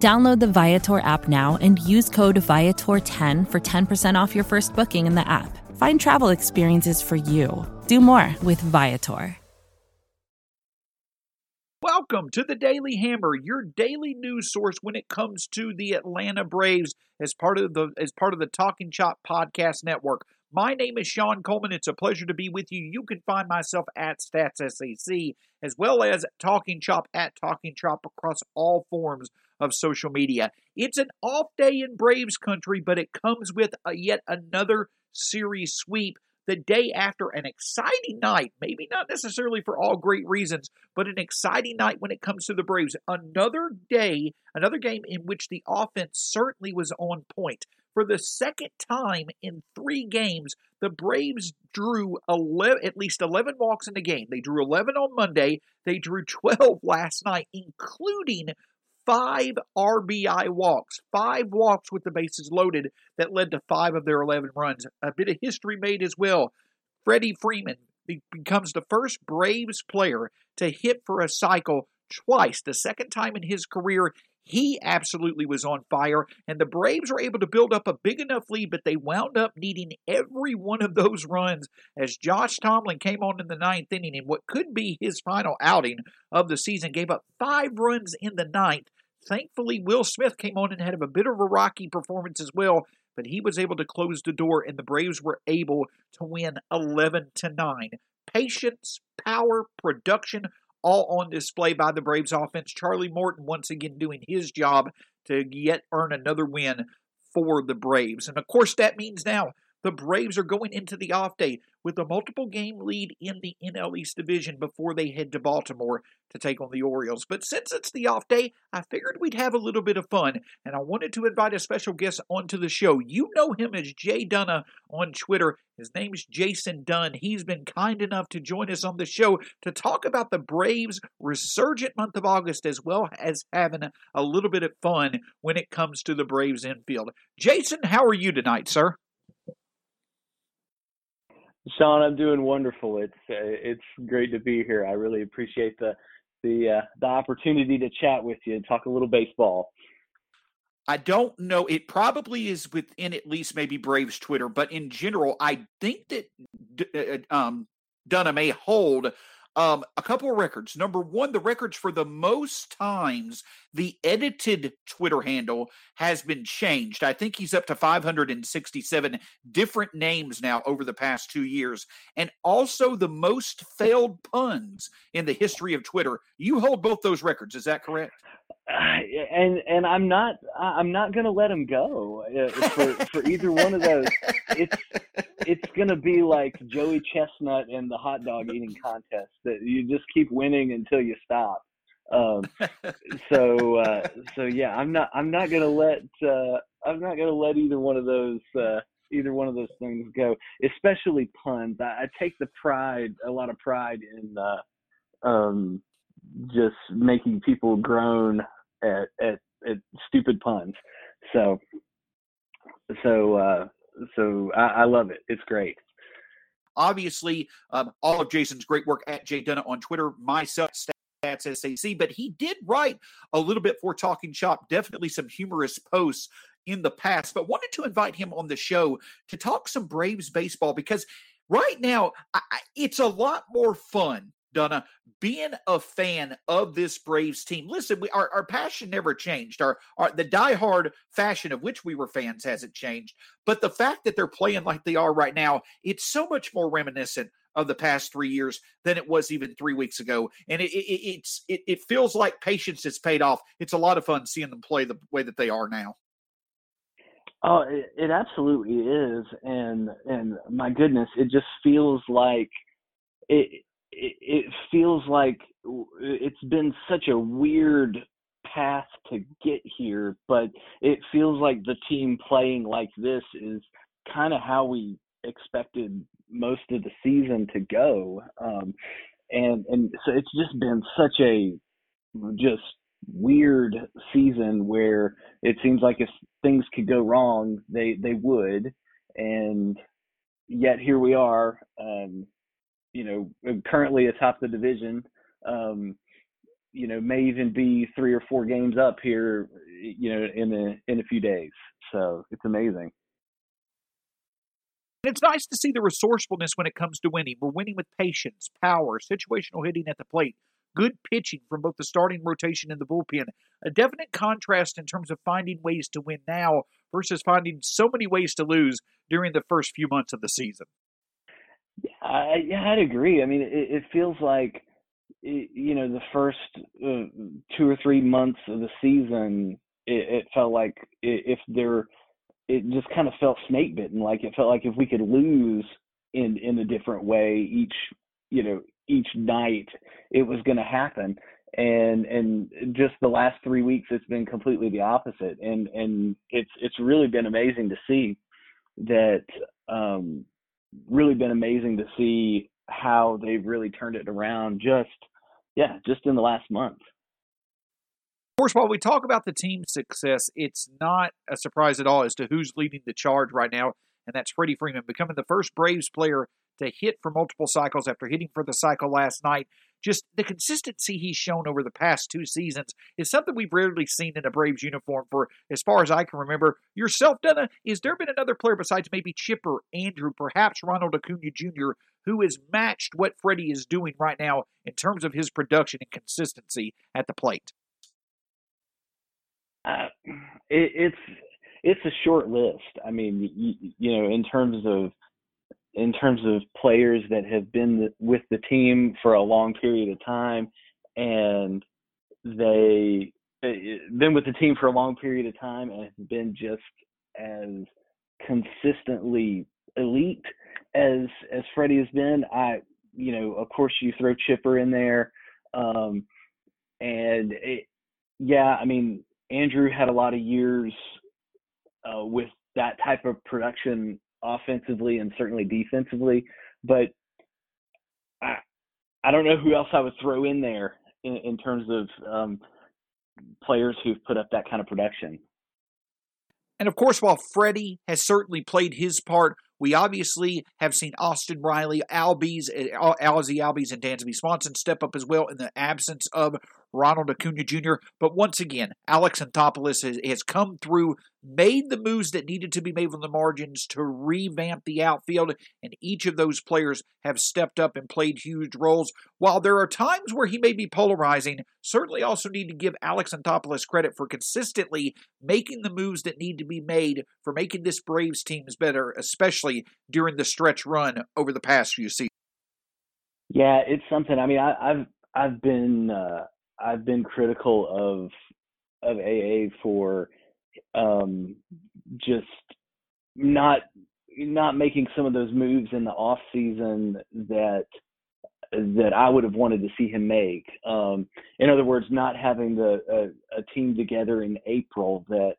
Download the Viator app now and use code Viator10 for 10% off your first booking in the app. Find travel experiences for you. Do more with Viator. Welcome to the Daily Hammer, your daily news source when it comes to the Atlanta Braves as part of the Talking Chop podcast network. My name is Sean Coleman. It's a pleasure to be with you. You can find myself at Stats SEC, as well as Talking Chop at Talking Chop across all forms of social media. It's an off day in Braves country, but it comes with yet another series sweep the day after an exciting night, maybe not necessarily for all great reasons, but an exciting night when it comes to the Braves. Another day, another game in which the offense certainly was on point. For the second time in three games, the Braves drew at least 11 walks in the game. They drew 11 on Monday. They drew 12 last night, including 5 RBI walks, 5 walks with the bases loaded that led to 5 of their 11 runs. A bit of history made as well. Freddie Freeman becomes the first Braves player to hit for a cycle twice, the second time in his career. He absolutely was on fire, and the Braves were able to build up a big enough lead, but they wound up needing every one of those runs as Josh Tomlin came on in the ninth inning in what could be his final outing of the season, gave up 5 runs in the ninth. Thankfully, Will Smith came on and had a bit of a rocky performance as well, but he was able to close the door, and the Braves were able to win 11-9. Patience, power, production, all on display by the Braves offense. Charlie Morton once again doing his job to yet earn another win for the Braves. And of course that means now the Braves are going into the off day with a multiple game lead in the NL East division before they head to Baltimore to take on the Orioles. But since it's the off day, I figured we'd have a little bit of fun, and I wanted to invite a special guest onto the show. You know him as JDunnah on Twitter. His name's Jason Dunn. He's been kind enough to join us on the show to talk about the Braves' resurgent month of August, as well as having a little bit of fun when it comes to the Braves infield. Jason, how are you tonight, sir? Sean, I'm doing wonderful. It's great to be here. I really appreciate the opportunity to chat with you and talk a little baseball. I don't know. It probably is within at least maybe Braves Twitter, but in general, I think that Dunham may hold a couple of records. Number one, the records for the most times the edited Twitter handle has been changed. I think he's up to 567 different names now over the past 2 years, and also the most failed puns in the history of Twitter. You hold both those records, is that correct? And I'm not going to let him go for either one of those. It's going to be like Joey Chestnut and the hot dog eating contest that you just keep winning until you stop. So yeah, I'm not going to let either one of those things go, especially puns. I take a lot of pride in just making people groan at stupid puns. So I love it. It's great. Obviously, all of Jason's great work at JDunnah on Twitter, myself, Stats SAC, but he did write a little bit for Talking Chop, definitely some humorous posts in the past, but wanted to invite him on the show to talk some Braves baseball, because right now it's a lot more fun, Dunna, being a fan of this Braves team. Listen, our passion never changed. The diehard fashion of which we were fans hasn't changed. But the fact that they're playing like they are right now, it's so much more reminiscent of the past 3 years than it was even 3 weeks ago. And it feels like patience has paid off. It's a lot of fun seeing them play the way that they are now. Oh, it absolutely is. And my goodness, it just feels like it feels like it's been such a weird path to get here, but it feels like the team playing like this is kind of how we expected most of the season to go. And so it's just been such a just weird season where it seems like if things could go wrong, they would. And yet here we are, currently atop the division, may even be 3 or 4 games up here, in a few days. So it's amazing. And it's nice to see the resourcefulness when it comes to winning. We're winning with patience, power, situational hitting at the plate, good pitching from both the starting rotation and the bullpen. A definite contrast in terms of finding ways to win now versus finding so many ways to lose during the first few months of the season. Yeah, I'd agree. I mean, it feels like, the first 2 or 3 months of the season, it felt like it just kind of felt snake bitten. Like it felt like if we could lose in a different way each night, it was going to happen. And just the last 3 weeks, it's been completely the opposite. And it's really been amazing to see that, really been amazing to see how they've really turned it around just in the last month. Of course, while we talk about the team's success, it's not a surprise at all as to who's leading the charge right now, and that's Freddie Freeman, becoming the first Braves player to hit for multiple cycles after hitting for the cycle last night. Just the consistency he's shown over the past 2 seasons is something we've rarely seen in a Braves uniform for as far as I can remember. Yourself, Dunna, has there been another player besides maybe Chipper, Andruw, perhaps Ronald Acuna Jr., who has matched what Freddie is doing right now in terms of his production and consistency at the plate? It's a short list. I mean, in terms of players that have been with the team for a long period of time, and have been just as consistently elite as Freddie has been. Of course you throw Chipper in there. Andruw had a lot of years with that type of production offensively and certainly defensively, but I don't know who else I would throw in there in terms of players who've put up that kind of production. And of course, while Freddie has certainly played his part, we obviously have seen Austin Riley, Ozzie Albies, and Dansby Swanson step up as well in the absence of Ronald Acuna Jr. But once again, Alex Anthopoulos has come through, made the moves that needed to be made on the margins to revamp the outfield, and each of those players have stepped up and played huge roles. While there are times where he may be polarizing, certainly also need to give Alex Anthopoulos credit for consistently making the moves that need to be made for making this Braves team better, especially during the stretch run over the past few seasons. Yeah, it's something. I mean, I've been critical of AA for just not making some of those moves in the off season that I would have wanted to see him make. In other words, not having a team together in April that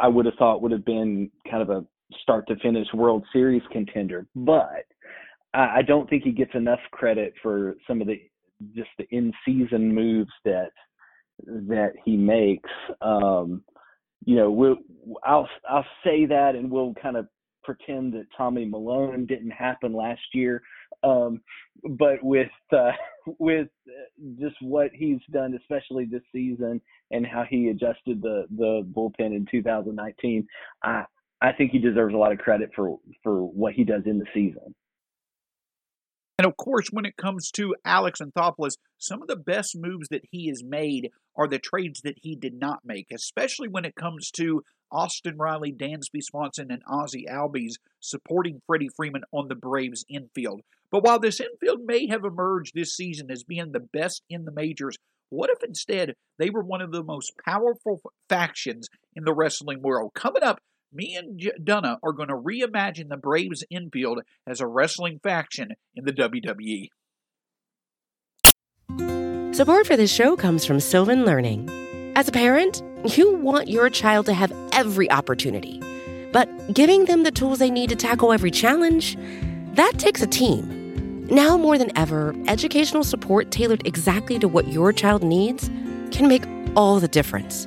I would have thought would have been kind of a start to finish World Series contender, but I don't think he gets enough credit for some of the in-season moves that he makes. I'll say that, and we'll kind of pretend that Tommy Malone didn't happen last year. But with just what he's done, especially this season, and how he adjusted the bullpen in 2019, I think he deserves a lot of credit for what he does in the season. And of course, when it comes to Alex Anthopoulos, some of the best moves that he has made are the trades that he did not make, especially when it comes to Austin Riley, Dansby Swanson, and Ozzie Albies supporting Freddie Freeman on the Braves infield. But while this infield may have emerged this season as being the best in the majors, what if instead they were one of the most powerful factions in the wrestling world? Coming up, me and Dunnah are going to reimagine the Braves infield as a wrestling faction in the WWE. Support for this show comes from Sylvan Learning. As a parent, you want your child to have every opportunity, but giving them the tools they need to tackle every challenge, that takes a team. Now more than ever, educational support tailored exactly to what your child needs can make all the difference.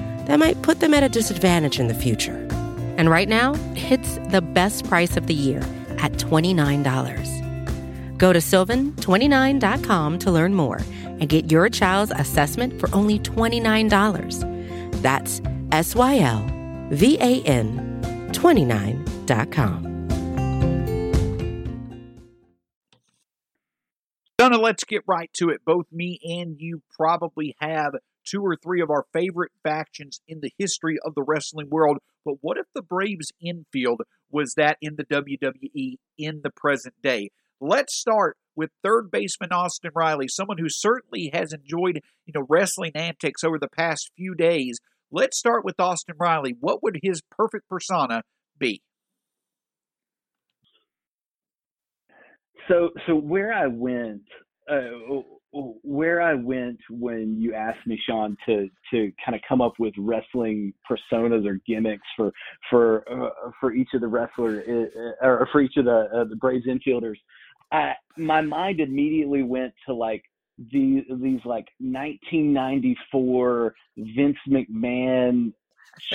that might put them at a disadvantage in the future. And right now, it's the best price of the year at $29. Go to sylvan29.com to learn more and get your child's assessment for only $29. That's SYLVAN29.com. Dunna, let's get right to it. Both me and you probably have two or three of our favorite factions in the history of the wrestling world. But what if the Braves infield was that in the WWE in the present day? Let's start with third baseman Austin Riley, someone who certainly has enjoyed, wrestling antics over the past few days. Let's start with Austin Riley. What would his perfect persona be? So where I went when you asked me, Sean, to kind of come up with wrestling personas or gimmicks for each of the wrestlers or for each of the Braves infielders, my mind immediately went to like these like 1994 Vince McMahon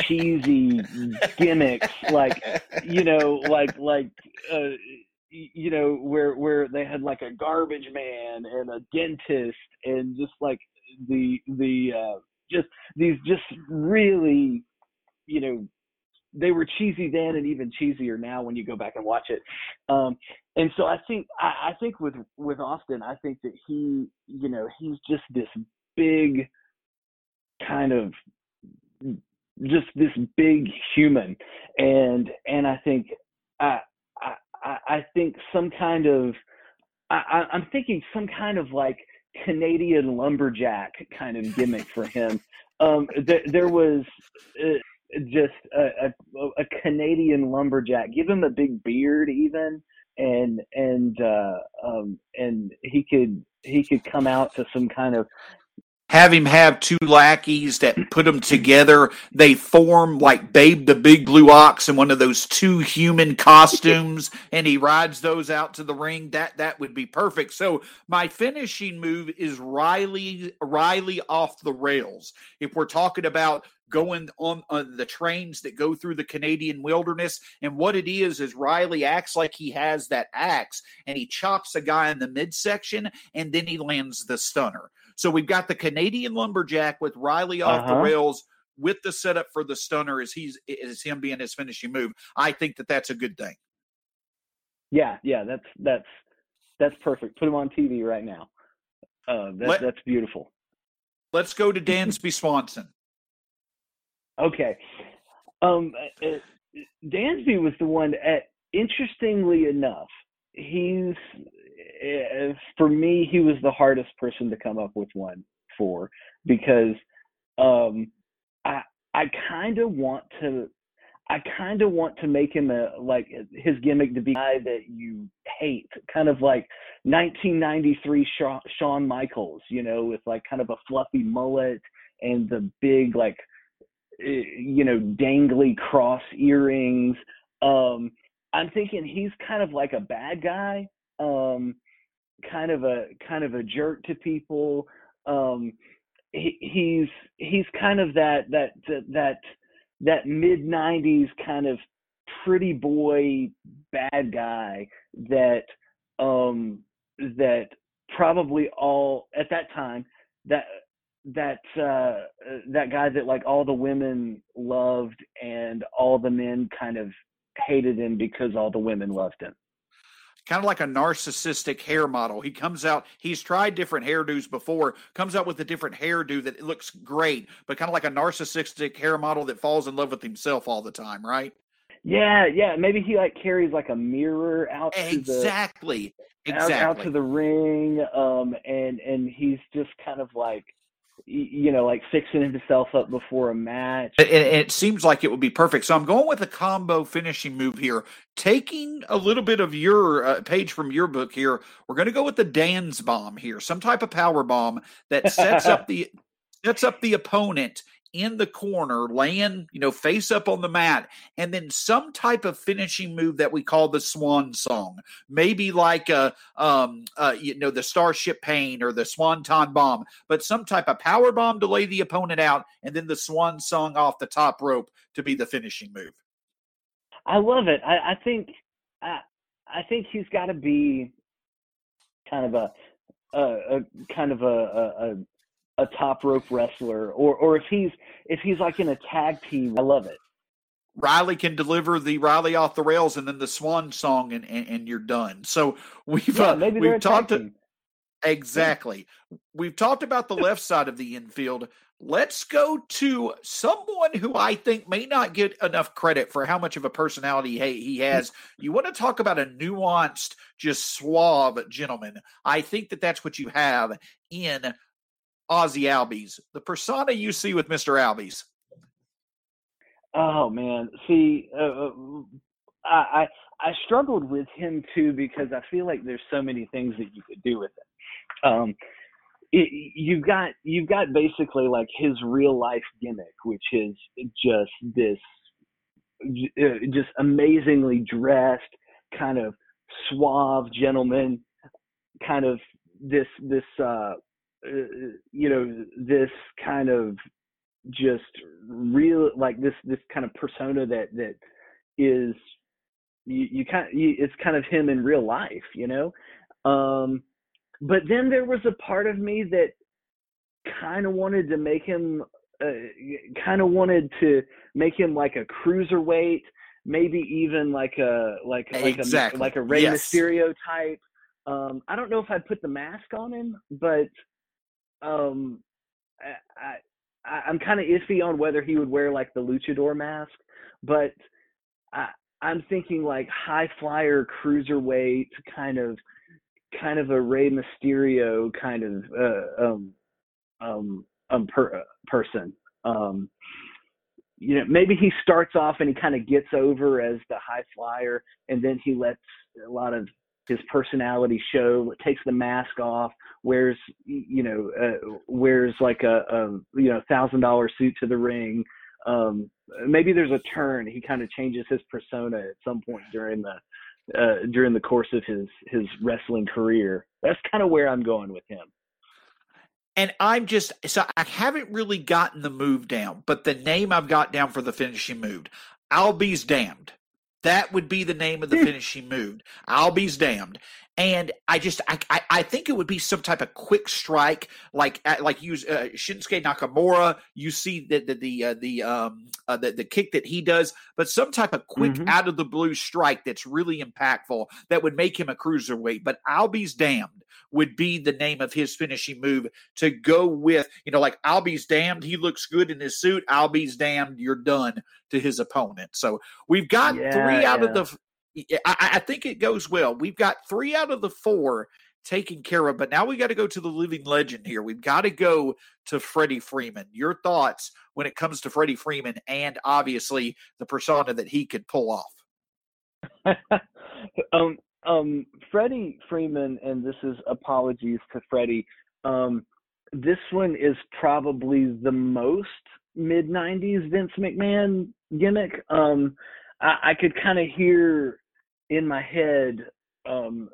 cheesy gimmicks, where they had like a garbage man and a dentist and just like these really, they were cheesy then and even cheesier now when you go back and watch it. And so I think with Austin, I think that he, he's just this big kind of just this big human. And I think, I'm thinking some kind of like Canadian lumberjack kind of gimmick for him. There was just a Canadian lumberjack. Give him a big beard even, and he could come out to some kind of. Have him have two lackeys that put them together. They form like Babe the Big Blue Ox in one of those two human costumes, and he rides those out to the ring. That would be perfect. So my finishing move is Riley off the rails. If we're talking about going on the trains that go through the Canadian wilderness. And what it is Riley acts like he has that axe, and he chops a guy in the midsection, and then he lands the stunner. So we've got the Canadian lumberjack with Riley off the rails with the setup for the stunner as him being his finishing move. I think that's a good thing. Yeah, that's perfect. Put him on TV right now. That's beautiful. Let's go to Dansby Swanson. Okay. Dansby was the one interestingly enough, for me, he was the hardest person to come up with one for because I kind of want to make him his gimmick to be a guy that you hate, kind of like 1993 Shawn Michaels, with like kind of a fluffy mullet and the big like, dangly cross earrings. I'm thinking he's kind of like a bad guy, kind of a jerk to people. He's kind of that mid-90s kind of pretty boy bad guy that probably all at that time that guy that like all the women loved and all the men kind of hated him because all the women loved him. kind of like a narcissistic hair model. He comes out, he's tried different hairdos before, comes out with a different hairdo that looks great, but kind of like a narcissistic hair model that falls in love with himself all the time, right? Yeah. Maybe he like carries like a mirror out out to the ring, and he's just kind of like, you know, like fixing himself up before a match. It seems like it would be perfect. So I'm going with a combo finishing move here. Taking a little bit of your page from your book here, we're going to go with the Dan's bomb here, some type of power bomb that sets up the opponent in the corner, laying, you know, face up on the mat, and then some type of finishing move that we call the swan song, maybe like the Starship Pain or the Swanton Bomb, but some type of power bomb to lay the opponent out, and then the swan song off the top rope to be the finishing move. I love it. I think he's got to be kind of a top rope wrestler, or if he's like in a tag team. I love it. Riley can deliver the Riley off the rails and then the swan song and you're done. So we've talked about the left side of the infield. Let's go to someone who I think may not get enough credit for how much of a personality he has. You want to talk about a nuanced, just suave gentleman. I think that's what you have in Ozzie Albies, the persona you see with Mr. Albies. Oh man, see, I struggled with him too because I feel like there's so many things that you could do with him. You've got basically like his real life gimmick, which is just this, just amazingly dressed kind of suave gentleman, kind of this kind of just real, like this kind of persona that is it's kind of him in real life, you know? But then there was a part of me that kind of wanted to make him, like a cruiserweight, maybe even like a Rey Mysterio type. I don't know if I'd put the mask on him, but I'm kind of iffy on whether he would wear like the luchador mask, but I'm thinking like high flyer cruiserweight, kind of a Rey Mysterio kind of person. You know, maybe he starts off and he kind of gets over as the high flyer, and then he lets a lot of his personality show, takes the mask off, wears like a $1,000 suit to the ring. Maybe there's a turn. He kind of changes his persona at some point during the course of his wrestling career. That's kind of where I'm going with him. And I haven't really gotten the move down, but the name I've got down for the finishing move, Albies Damned. That would be the name of the finishing move. Albies Damned. And I think it would be some type of quick strike, like use Shinsuke Nakamura. You see the kick that he does, but some type of quick out of the blue strike that's really impactful that would make him a cruiserweight. But Albies Damned would be the name of his finishing move to go with, you know, like Albies Damned. He looks good in his suit. Albies Damned, you're done to his opponent. So we've got I think it goes well. We've got 3 out of the 4 taken care of, but now we got to go to the living legend here. We've got to go to Freddie Freeman. Your thoughts when it comes to Freddie Freeman and obviously the persona that he could pull off. Freddie Freeman, and this is apologies to Freddie. This one is probably the most mid-90s Vince McMahon gimmick. I could kind of hear in my head, Vince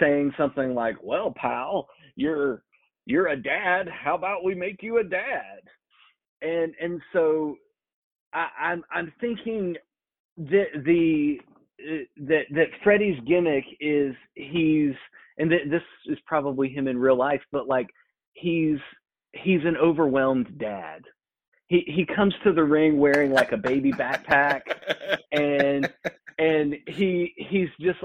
saying something like, "Well, pal, you're a dad. How about we make you a dad?" And so I'm thinking that that Freddie's gimmick is this is probably him in real life, but like he's an overwhelmed dad. he comes to the ring wearing like a baby backpack, and he's just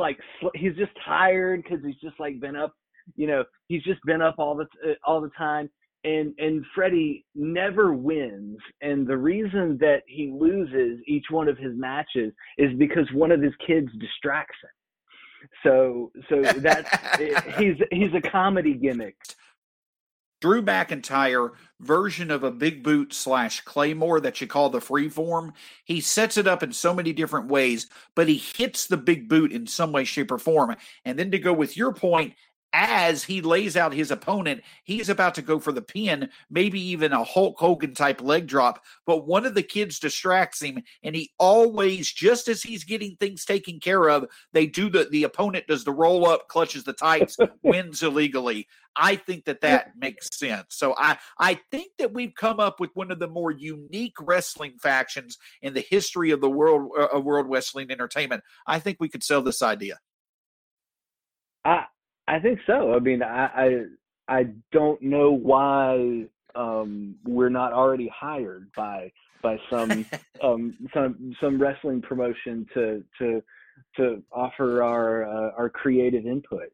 tired because he's just like been up, you know, he's just been up all the time. And Freddie never wins. And the reason that he loses each one of his matches is because one of his kids distracts him. So that's he's a comedy gimmick. Drew McIntyre, version of a big boot / claymore that you call the freeform. He sets it up in so many different ways, but he hits the big boot in some way, shape, or form. And then to go with your point, as he lays out his opponent, he's about to go for the pin, maybe even a Hulk Hogan type leg drop, but one of the kids distracts him, and he always, just as he's getting things taken care of, they do the opponent does the roll up, clutches the tights, wins illegally. I think that makes sense. So I think that we've come up with one of the more unique wrestling factions in the history of the world of World Wrestling Entertainment. I think we could sell this idea. I think so. I mean, I don't know why we're not already hired by some wrestling promotion to offer our creative input.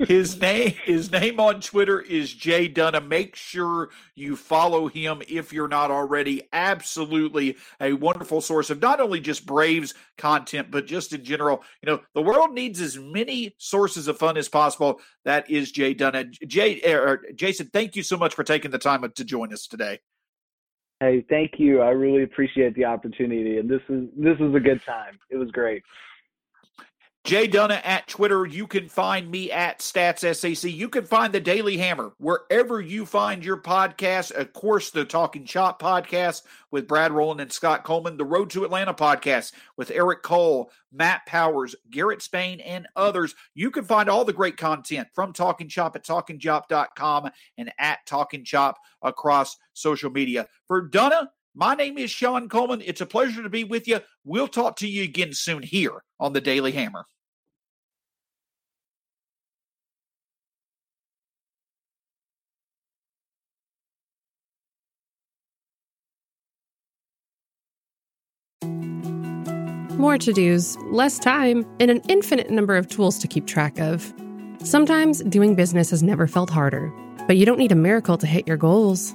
His name on Twitter is JDunnah. Make sure you follow him if you're not already. Absolutely a wonderful source of not only just Braves content, but just in general. You know, the world needs as many sources of fun as possible. That is JDunnah. Jason, thank you so much for taking the time to join us today. Hey, thank you. I really appreciate the opportunity, and this is a good time. It was great. JDunnah at Twitter. You can find me at Stats SEC. You can find the Daily Hammer wherever you find your podcast. Of course, the Talking Chop podcast with Brad Rolland and Scott Coleman, the Road to Atlanta podcast with Eric Cole, Matt Powers, Garrett Spain, and others. You can find all the great content from Talking Chop at TalkingChop.com and at Talking Chop across social media. For Dunnah, my name is Sean Coleman. It's a pleasure to be with you. We'll talk to you again soon here on the Daily Hammer. More to-dos, less time, and an infinite number of tools to keep track of. Sometimes doing business has never felt harder, but you don't need a miracle to hit your goals.